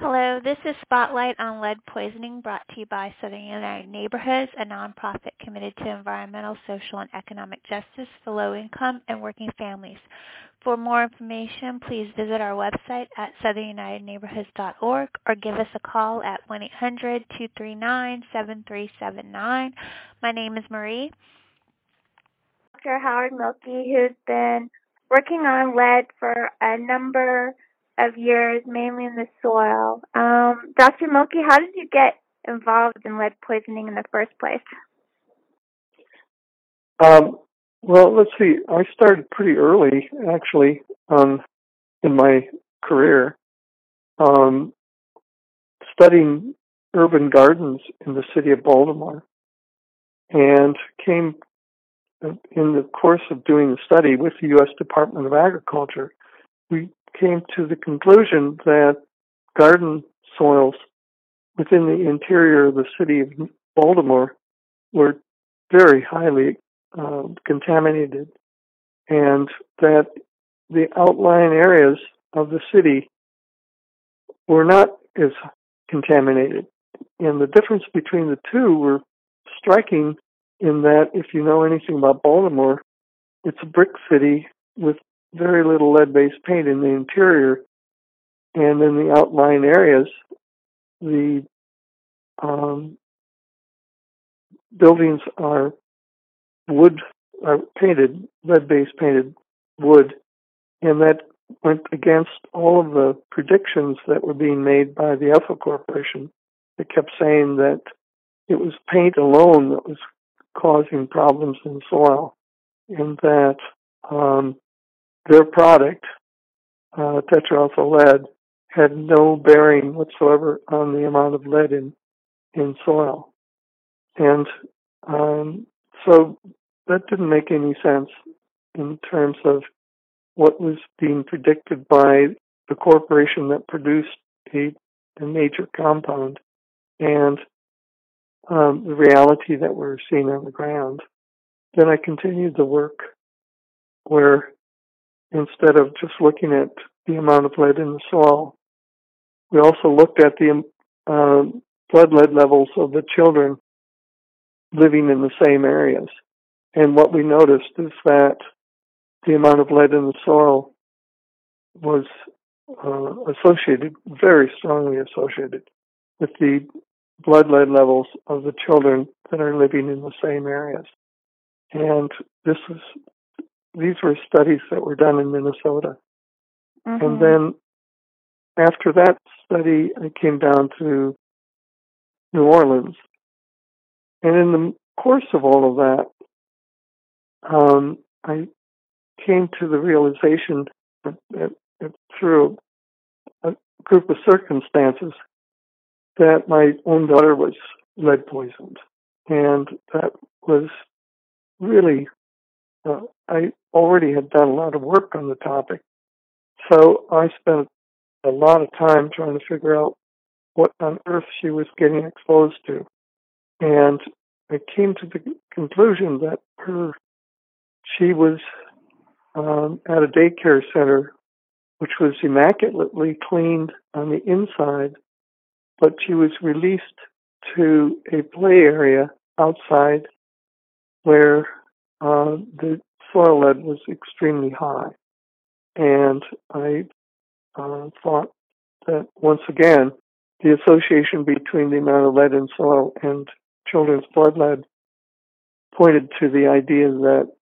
Hello, this is Spotlight on Lead Poisoning, brought to you by Southern United Neighborhoods, a nonprofit committed to environmental, social, and economic justice for low-income and working families. For more information, please visit our website at southernunitedneighborhoods.org or give us a call at 1-800-239-7379. My name is Marie. Dr. Howard Mielke, who's been working on lead for a number of years, mainly in the soil. Dr. Mielke, how did you get involved in lead poisoning in the first place? Well, let's see. I started pretty early, actually, in my career, studying urban gardens in the city of Baltimore, and came in the course of doing the study with the U.S. Department of Agriculture. We came to the conclusion that garden soils within the interior of the city of Baltimore were very highly contaminated, and that the outlying areas of the city were not as contaminated. And the difference between the two were striking in that if you know anything about Baltimore, it's a brick city with very little lead-based paint in the interior, and in the outlying areas, the buildings are lead-based painted wood, and that went against all of the predictions that were being made by the Alpha Corporation. They kept saying that it was paint alone that was causing problems in soil, and that their product, tetraethyl lead, had no bearing whatsoever on the amount of lead in soil. And so that didn't make any sense in terms of what was being predicted by the corporation that produced a major compound and the reality that we're seeing on the ground. Then I continued the work where, instead of just looking at the amount of lead in the soil, we also looked at the blood lead levels of the children living in the same areas. And what we noticed is that the amount of lead in the soil was very strongly associated with the blood lead levels of the children that are living in the same areas. And these were studies that were done in Minnesota. Mm-hmm. And then after that study, I came down to New Orleans. And in the course of all of that, I came to the realization that through a group of circumstances that my own daughter was lead poisoned. And that was really... I already had done a lot of work on the topic, so I spent a lot of time trying to figure out what on earth she was getting exposed to. And I came to the conclusion that she was at a daycare center, which was immaculately cleaned on the inside, but she was released to a play area outside where the soil lead was extremely high. And I thought that, once again, the association between the amount of lead in soil and children's blood lead pointed to the idea that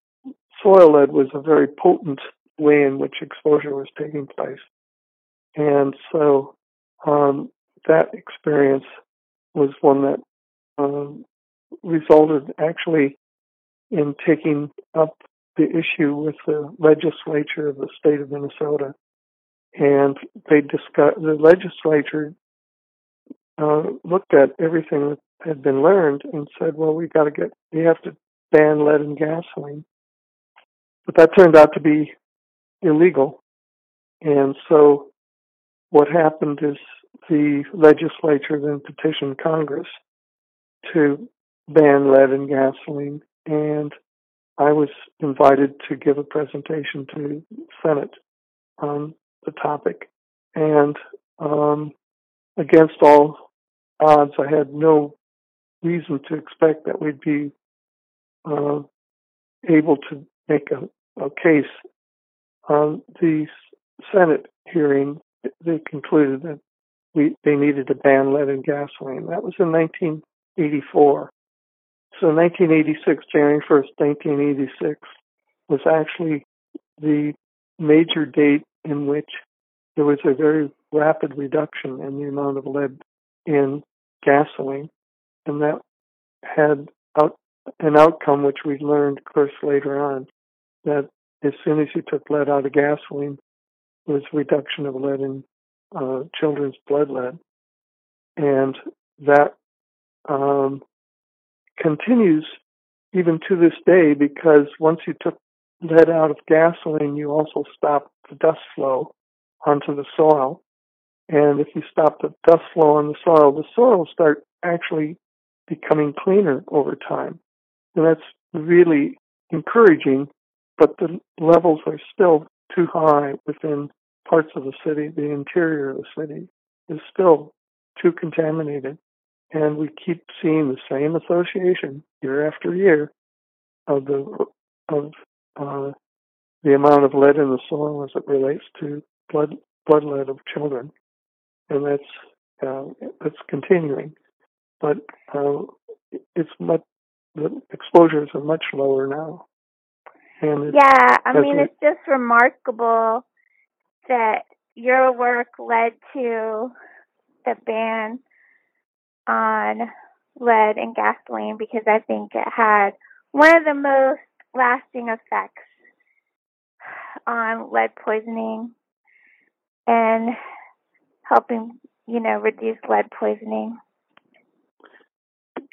soil lead was a very potent way in which exposure was taking place. And so that experience was one that resulted actually in taking up the issue with the legislature of the state of Minnesota. And the legislature looked at everything that had been learned and said, well, we have to ban lead in gasoline. But that turned out to be illegal. And so what happened is the legislature then petitioned Congress to ban lead in gasoline. And I was invited to give a presentation to the Senate on the topic. And against all odds, I had no reason to expect that we'd be able to make a case. On the Senate hearing, they concluded that they needed to ban lead and gasoline. That was in 1984. So 1986, January 1st, 1986, was actually the major date in which there was a very rapid reduction in the amount of lead in gasoline, and that had an outcome which we learned, of course, later on, that as soon as you took lead out of gasoline, there was reduction of lead in children's blood lead. And that continues even to this day, because once you took lead out of gasoline, you also stopped the dust flow onto the soil. And if you stop the dust flow on the soil start actually becoming cleaner over time. And that's really encouraging, but the levels are still too high within parts of the city. The interior of the city is still too contaminated. And we keep seeing the same association year after year of the amount of lead in the soil as it relates to blood lead of children. And that's continuing, but the exposures are much lower now. And it's just remarkable that your work led to the ban on lead and gasoline, because I think it had one of the most lasting effects on lead poisoning and helping, reduce lead poisoning.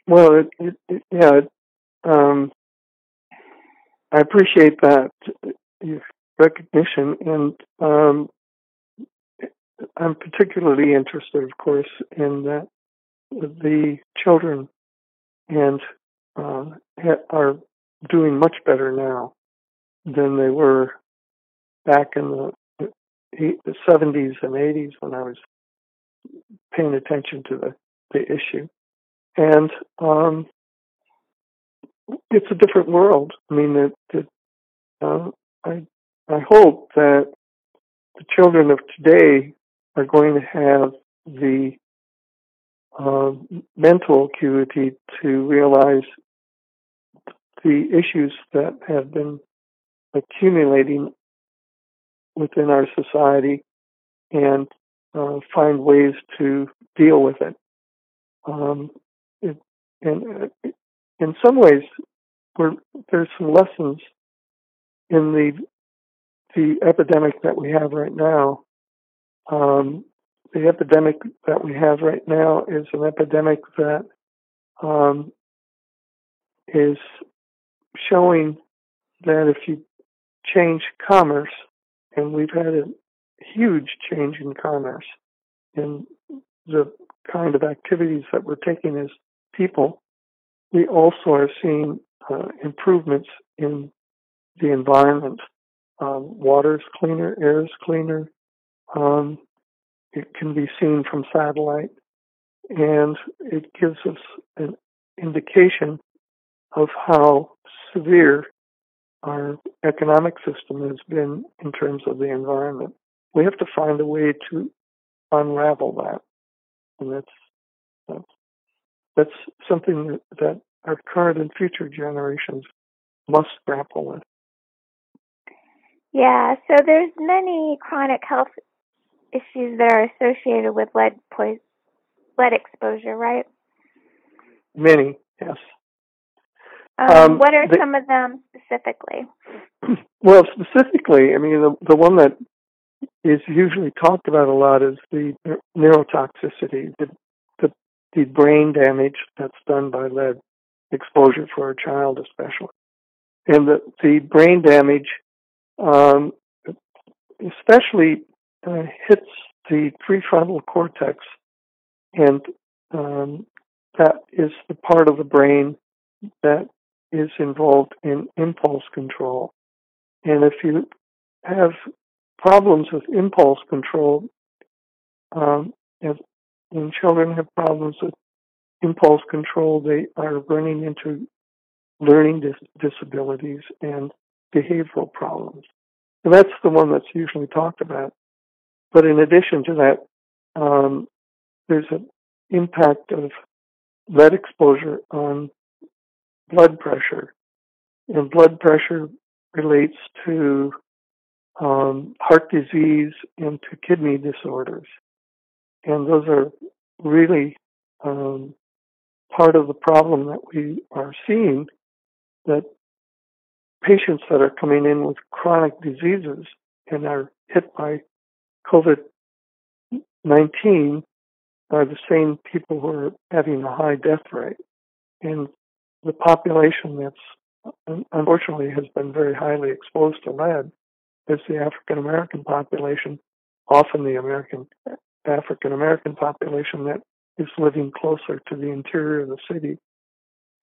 Well, I appreciate that recognition, and I'm particularly interested, of course, in that the children and are doing much better now than they were back in the 70s and 80s when I was paying attention to the issue. And it's a different world. I mean, I hope that the children of today are going to have the mental acuity to realize the issues that have been accumulating within our society and find ways to deal with it. And in some ways, there's some lessons in the epidemic that we have right now. The epidemic that we have right now is an epidemic that is showing that if you change commerce, and we've had a huge change in commerce, and the kind of activities that we're taking as people, we also are seeing improvements in the environment. Water's cleaner, air's cleaner. It can be seen from satellite, and it gives us an indication of how severe our economic system has been in terms of the environment. We have to find a way to unravel that, and that's something that our current and future generations must grapple with. Yeah, so there's many chronic health issues that are associated with lead exposure, right? Many, yes. What are some of them specifically? Well, specifically, I mean, the one that is usually talked about a lot is the neurotoxicity, the brain damage that's done by lead exposure for a child especially. And the brain damage especially hits the prefrontal cortex, and that is the part of the brain that is involved in impulse control. And if you have problems with impulse control, When children have problems with impulse control, they are running into learning disabilities and behavioral problems. So that's the one that's usually talked about. But in addition to that, there's an impact of lead exposure on blood pressure. And blood pressure relates to heart disease and to kidney disorders. And those are really part of the problem that we are seeing, that patients that are coming in with chronic diseases and are hit by COVID-19 are the same people who are having a high death rate. And the population that's unfortunately has been very highly exposed to lead is the African-American population, often the African-American population that is living closer to the interior of the city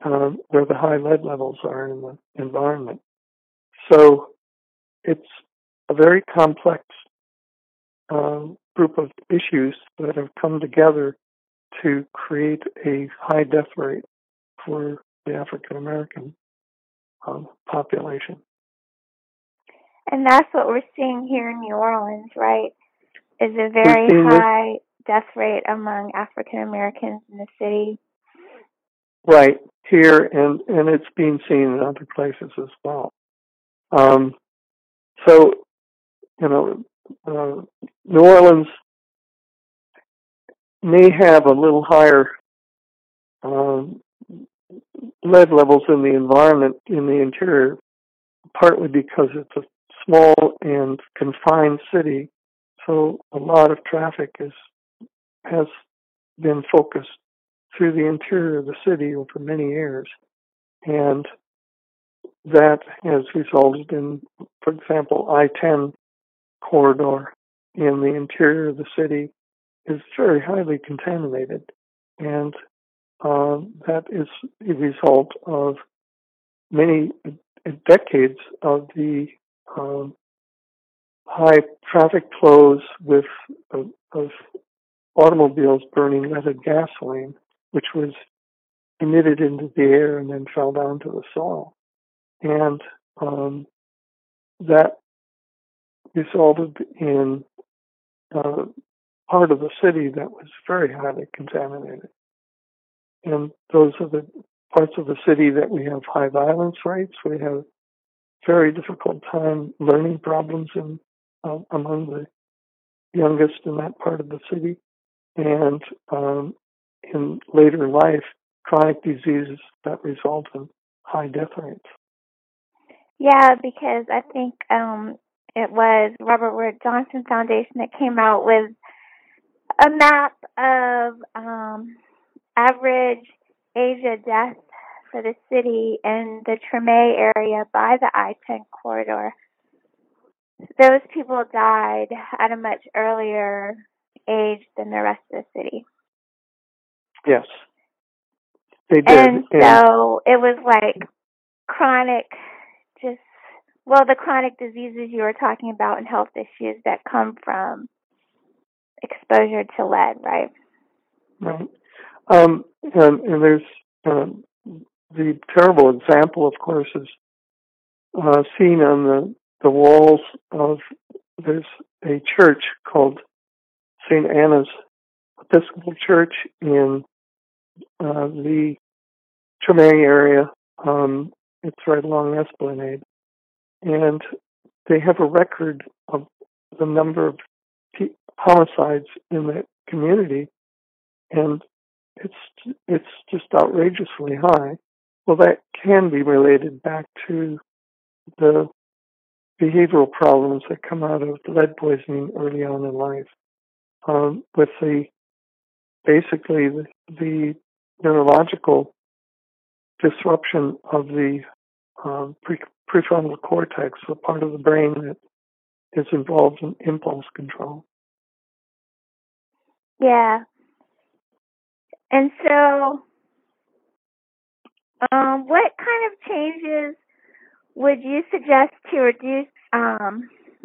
where the high lead levels are in the environment. So it's a very complex group of issues that have come together to create a high death rate for the African-American population. And that's what we're seeing here in New Orleans, right? Is a very high death rate among African Americans in the city. Right, here, and it's being seen in other places as well. New Orleans may have a little higher lead levels in the environment in the interior, partly because it's a small and confined city. So a lot of traffic has been focused through the interior of the city over many years. And that has resulted in, for example, I-10 corridor in the interior of the city is very highly contaminated. And that is a result of many decades of the high traffic flows with of automobiles burning leaded gasoline, which was emitted into the air and then fell down to the soil. And that resulted in part of the city that was very highly contaminated. And those are the parts of the city that we have high violence rates. We have very difficult time learning problems among the youngest in that part of the city, and in later life, chronic diseases that result in high death rates. Yeah, because I think it was Robert Wood Johnson Foundation that came out with a map of average Asia deaths for the city and the Treme area by the I-10 corridor. Those people died at a much earlier age than the rest of the city. Yes, they did. And so it was like chronic, the chronic diseases you were talking about and health issues that come from exposure to lead, right? Right. And there's the terrible example, of course, is seen on the walls of, there's a church called St. Anna's Episcopal Church in the Treme area. It's right along Esplanade. And they have a record of the number of homicides in the community, and it's just outrageously high. Well, that can be related back to the behavioral problems that come out of lead poisoning early on in life, with the neurological disruption of the prefrontal cortex, the part of the brain that is involved in impulse control. Yeah. And so what kind of changes would you suggest to reduce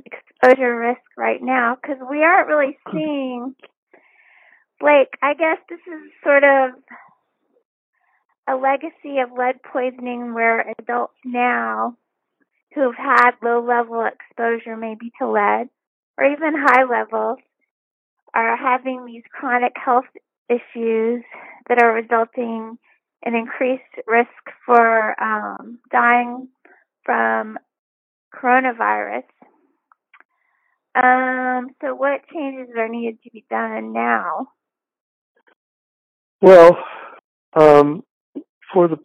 exposure risk right now? Because we aren't really seeing Blake, I guess this is sort of a legacy of lead poisoning where adults now who've had low-level exposure maybe to lead or even high levels are having these chronic health issues that are resulting in increased risk for dying from coronavirus. So what changes are needed to be done now? Well, for the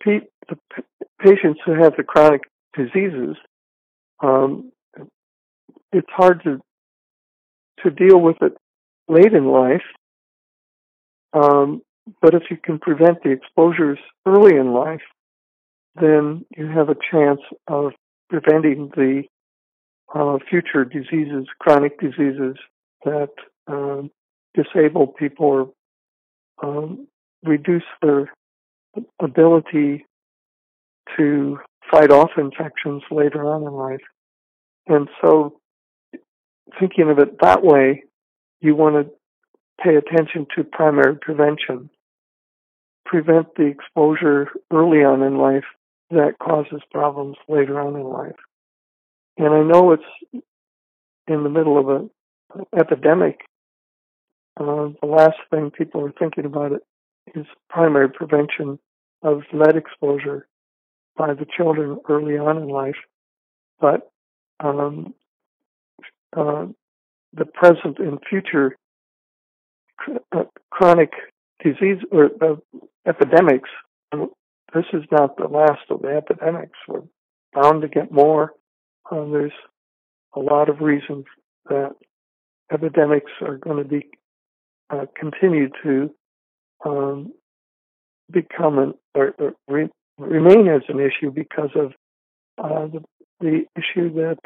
patients who have the chronic diseases, it's hard to deal with it late in life. But if you can prevent the exposures early in life, then you have a chance of preventing the future diseases, chronic diseases that disable people or reduce their ability to fight off infections later on in life. And so thinking of it that way, you want to pay attention to primary prevention. Prevent the exposure early on in life that causes problems later on in life. And I know it's in the middle of an epidemic. The last thing people are thinking about it is primary prevention of lead exposure by the children early on in life. But the present and future chronic disease or epidemics, this is not the last of the epidemics. We're bound to get more. There's a lot of reasons that epidemics are going to be continue to become remain as an issue because of the issue that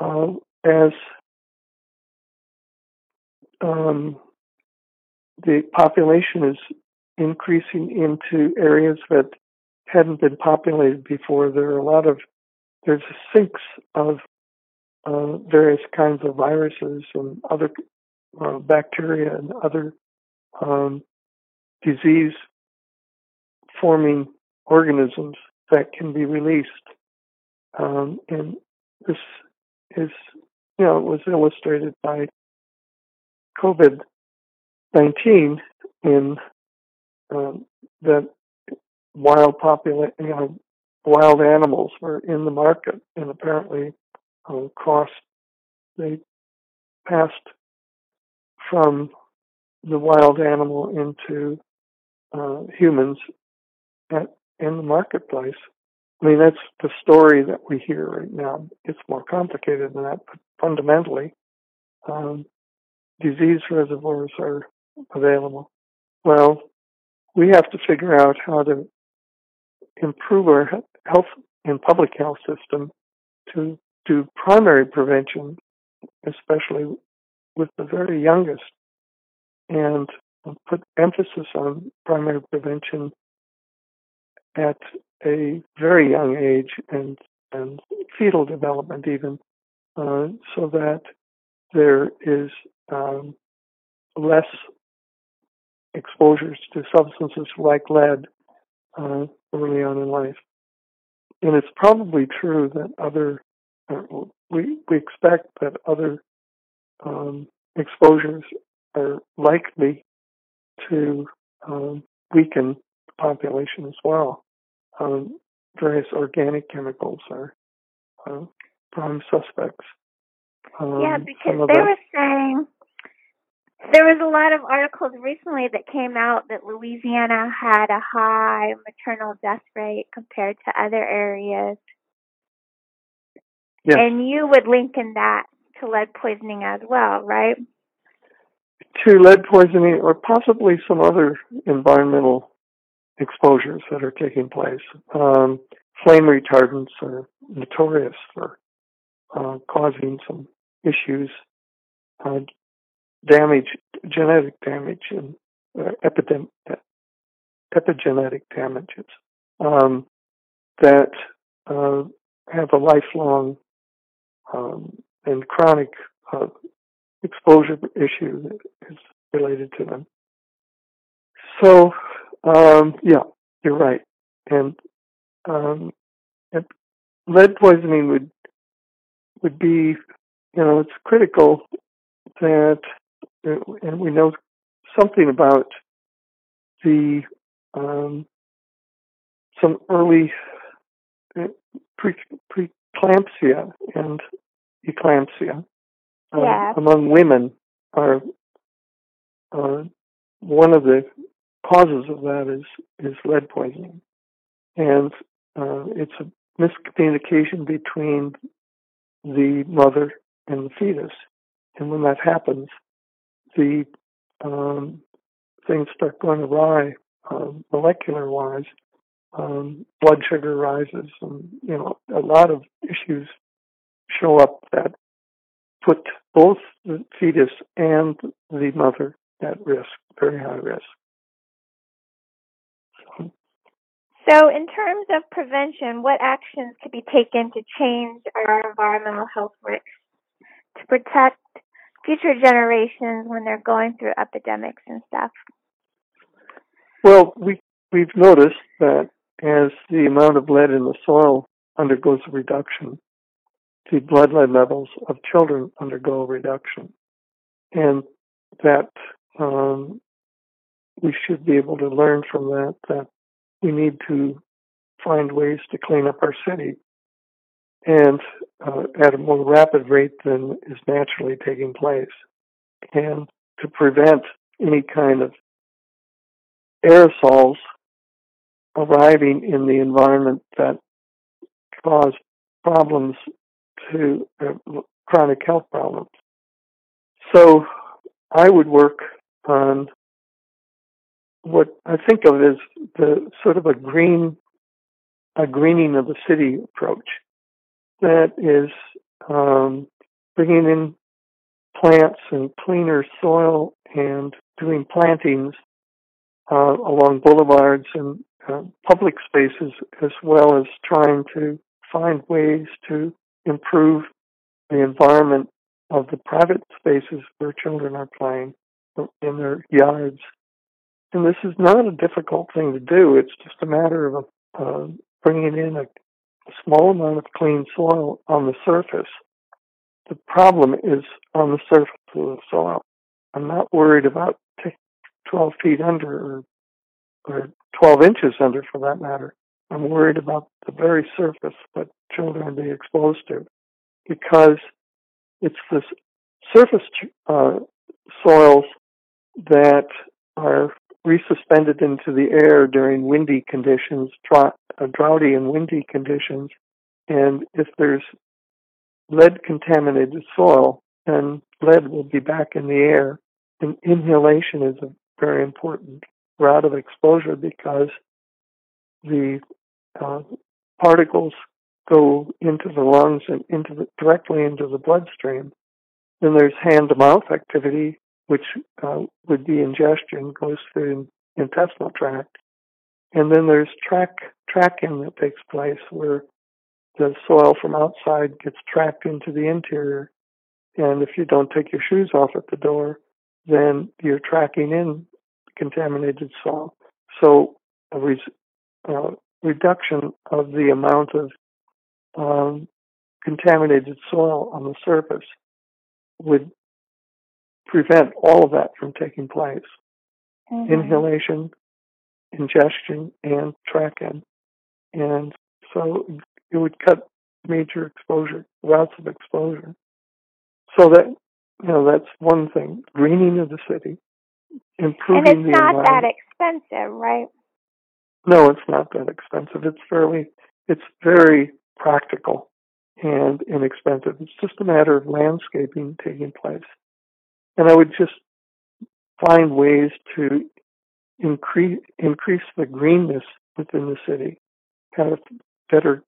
as the population is increasing into areas that hadn't been populated before. There's sinks of various kinds of viruses and other bacteria and other disease-forming organisms that can be released. And this is, it was illustrated by COVID-19 in that wild animals were in the market and apparently they passed from the wild animal into humans in the marketplace. I mean, that's the story that we hear right now. It's more complicated than that, but fundamentally, disease reservoirs are available. Well, we have to figure out how to improve our health and public health system to do primary prevention, especially with the very youngest, and put emphasis on primary prevention at a very young age and fetal development even, so that there is less exposures to substances like lead early on in life. And it's probably true that we expect that other exposures are likely to weaken the population as well. Various organic chemicals are prime suspects. Yeah, because they were saying there was a lot of articles recently that came out that Louisiana had a high maternal death rate compared to other areas. Yes. And you would link in that to lead poisoning as well, right? To lead poisoning or possibly some other environmental exposures that are taking place. Flame retardants are notorious for causing some issues, genetic damage, and epigenetic damages that have a lifelong and chronic exposure issue that is related to them. So, yeah, you're right. And lead poisoning would be, you know, it's critical that, and we know something about the some early preeclampsia and eclampsia among women are one of the causes of that is lead poisoning, and it's a miscommunication between the mother and the fetus, and when that happens, the things start going awry molecular-wise. Blood sugar rises, and you know a lot of issues show up that put both the fetus and the mother at risk, very high risk. So in terms of prevention, what actions could be taken to change our environmental health risks to protect future generations when they're going through epidemics and stuff? Well, we've noticed that as the amount of lead in the soil undergoes a reduction, the blood lead levels of children undergo a reduction, and that we should be able to learn from that we need to find ways to clean up our city and at a more rapid rate than is naturally taking place, and to prevent any kind of aerosols arriving in the environment that cause problems to chronic health problems. So I would work on what I think of as the sort of a greening of the city approach. That is bringing in plants and cleaner soil and doing plantings along boulevards and public spaces, as well as trying to find ways to improve the environment of the private spaces where children are playing in their yards. And this is not a difficult thing to do. It's just a matter of bringing in a small amount of clean soil on the surface. The problem is on the surface of the soil. I'm not worried about 12 feet under or 12 inches under, for that matter. I'm worried about the very surface that children are being exposed to, because it's the surface soils that are resuspended into the air during windy conditions, droughty and windy conditions. And if there's lead-contaminated soil, then lead will be back in the air. And inhalation is a very important route of exposure, because the particles go into the lungs and directly into the bloodstream. Then there's hand-to-mouth activity, which would be ingestion, goes through the intestinal tract. And then there's tracking that takes place, where the soil from outside gets tracked into the interior. And if you don't take your shoes off at the door, then you're tracking in contaminated soil. So a reduction of the amount of contaminated soil on the surface would prevent all of that from taking place. Mm-hmm. Inhalation, ingestion, and tracking. And so it would cut major exposure, routes of exposure. So that, you know, that's one thing, greening of the city, improving the environment. And it's not that expensive, right? No, it's not that expensive. It's very practical and inexpensive. It's just a matter of landscaping taking place. And I would just find ways to increase the greenness within the city, kind of better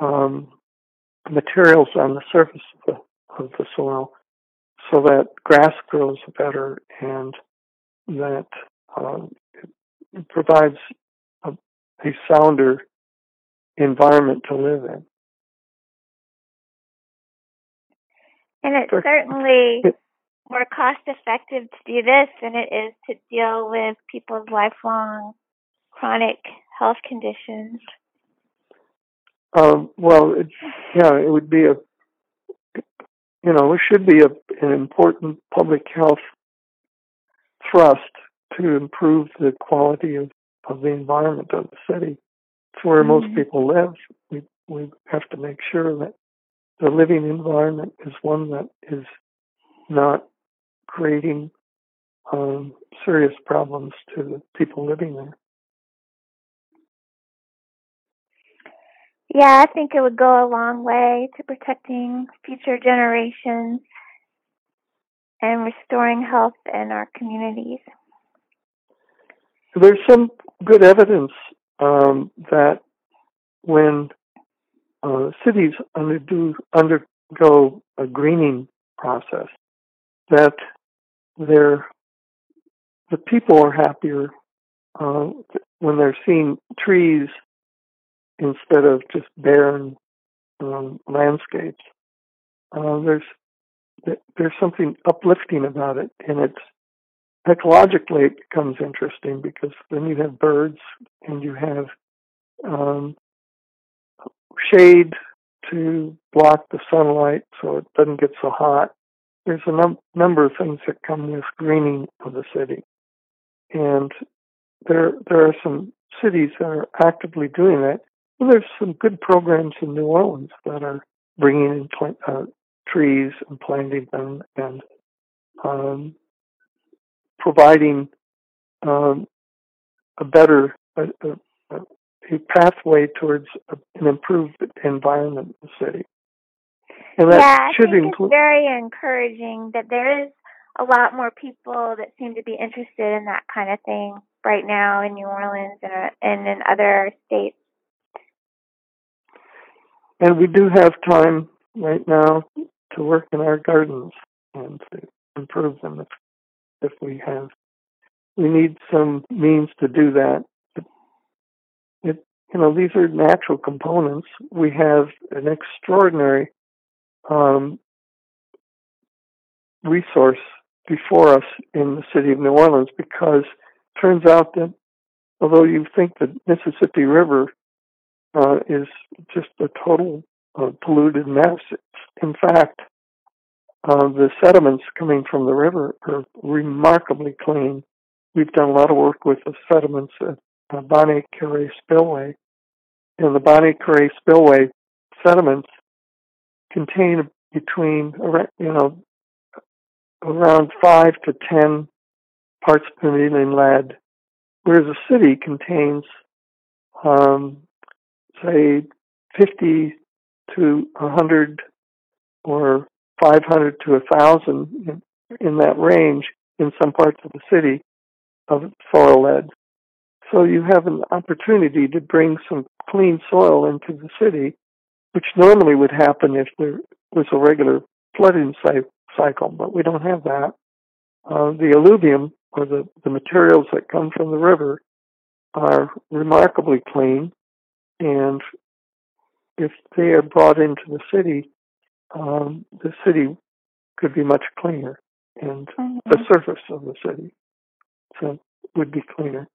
materials on the surface of the soil, so that grass grows better and that it provides a sounder environment to live in. And it certainly more cost-effective to do this than it is to deal with people's lifelong chronic health conditions? It would be it should be an important public health thrust to improve the quality of the environment of the city. It's where most people live. We have to make sure that the living environment is one that is not creating serious problems to the people living there. Yeah, I think it would go a long way to protecting future generations and restoring health in our communities. There's some good evidence that when cities undergo a greening process, that the people are happier when they're seeing trees instead of just barren landscapes. There's something uplifting about it, and it's ecologically it becomes interesting because then you have birds and you have shade to block the sunlight so it doesn't get so hot. There's a number of things that come with greening of the city, and there are some cities that are actively doing that. And there's some good programs in New Orleans that are bringing in trees and planting them and providing a better a pathway towards an improved environment in the city. And that it's very encouraging that there is a lot more people that seem to be interested in that kind of thing right now in New Orleans and in other states. And we do have time right now to work in our gardens and to improve them if we have. We need some means to do that. These are natural components. We have an extraordinary resource before us in the city of New Orleans, because it turns out that although you think the Mississippi River is just a total polluted mess, in fact, the sediments coming from the river are remarkably clean. We've done a lot of work with the sediments at Bonnet-Carré Spillway, and the Bonnet-Carré Spillway sediments contain between around 5 to 10 parts per million lead, whereas the city contains 50 to 100 or 500 to 1,000 in that range in some parts of the city of soil lead. So you have an opportunity to bring some clean soil into the city, which normally would happen if there was a regular flooding cycle, but we don't have that. The alluvium, or the materials that come from the river, are remarkably clean, and if they are brought into the city could be much cleaner, and the surface of the city would be cleaner,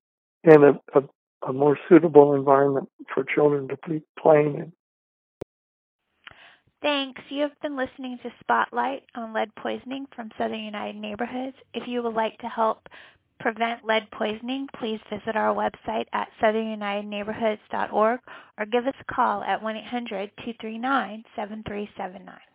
and a more suitable environment for children to be playing in. Thanks. You have been listening to Spotlight on Lead Poisoning from Southern United Neighborhoods. If you would like to help prevent lead poisoning, please visit our website at southernunitedneighborhoods.org or give us a call at 1-800-239-7379.